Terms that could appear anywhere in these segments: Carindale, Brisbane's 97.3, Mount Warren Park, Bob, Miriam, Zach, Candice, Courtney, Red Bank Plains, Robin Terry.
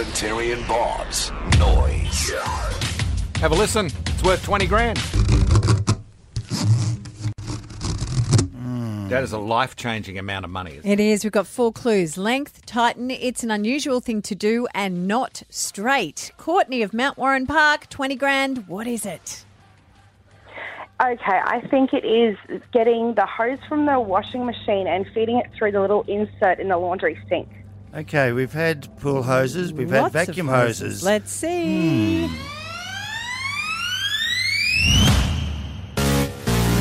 Robin Terry and Bob's Noise. Have a listen. It's worth 20 grand. That is a life-changing amount of money, isn't it? It is. We've got four clues. Length, tighten, it's an unusual thing to do, and not straight. Courtney of Mount Warren Park, 20 grand. What is it? Okay, I think it is getting the hose from the washing machine and feeding it through the little insert in the laundry sink. Okay, we've had pool hoses, we've had vacuum hoses. Let's see.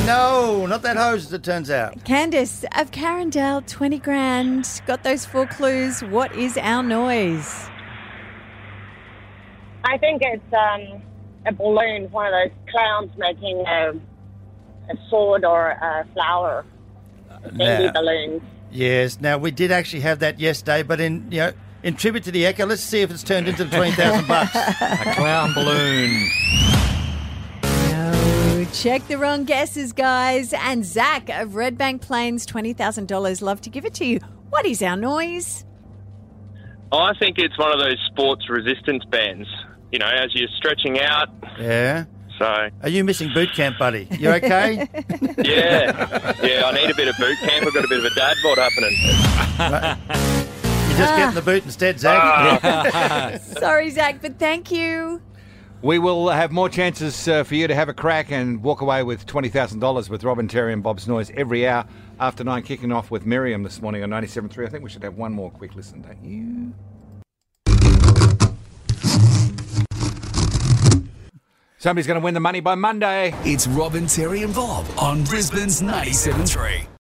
No, not that hose, as it turns out. Candice of Carindale, 20 grand. Got those four clues. What is our noise? I think it's a balloon, one of those clowns making a sword or a flower. Bendy balloons. Yes. Now, we did actually have that yesterday, but in tribute to the echo, let's see if it's turned into $20,000. A clown balloon. No, check the wrong guesses, guys. And Zach of Red Bank Plains, $20,000. Love to give it to you. What is our noise? I think it's one of those sports resistance bands. You know, as you're stretching out. Yeah. So. Are you missing boot camp, buddy? You okay? Yeah. Yeah, I need a bit of boot camp. I've got a bit of a dad bod happening. You're just getting the boot instead, Zach. Sorry, Zach, but thank you. We will have more chances for you to have a crack and walk away with $20,000 with Robin Terry and Bob's Noise every hour after 9, kicking off with Miriam this morning on 97.3. I think we should have one more quick listen, don't you? Somebody's going to win the money by Monday. It's Robin, Terry and Bob on Brisbane's 97.3.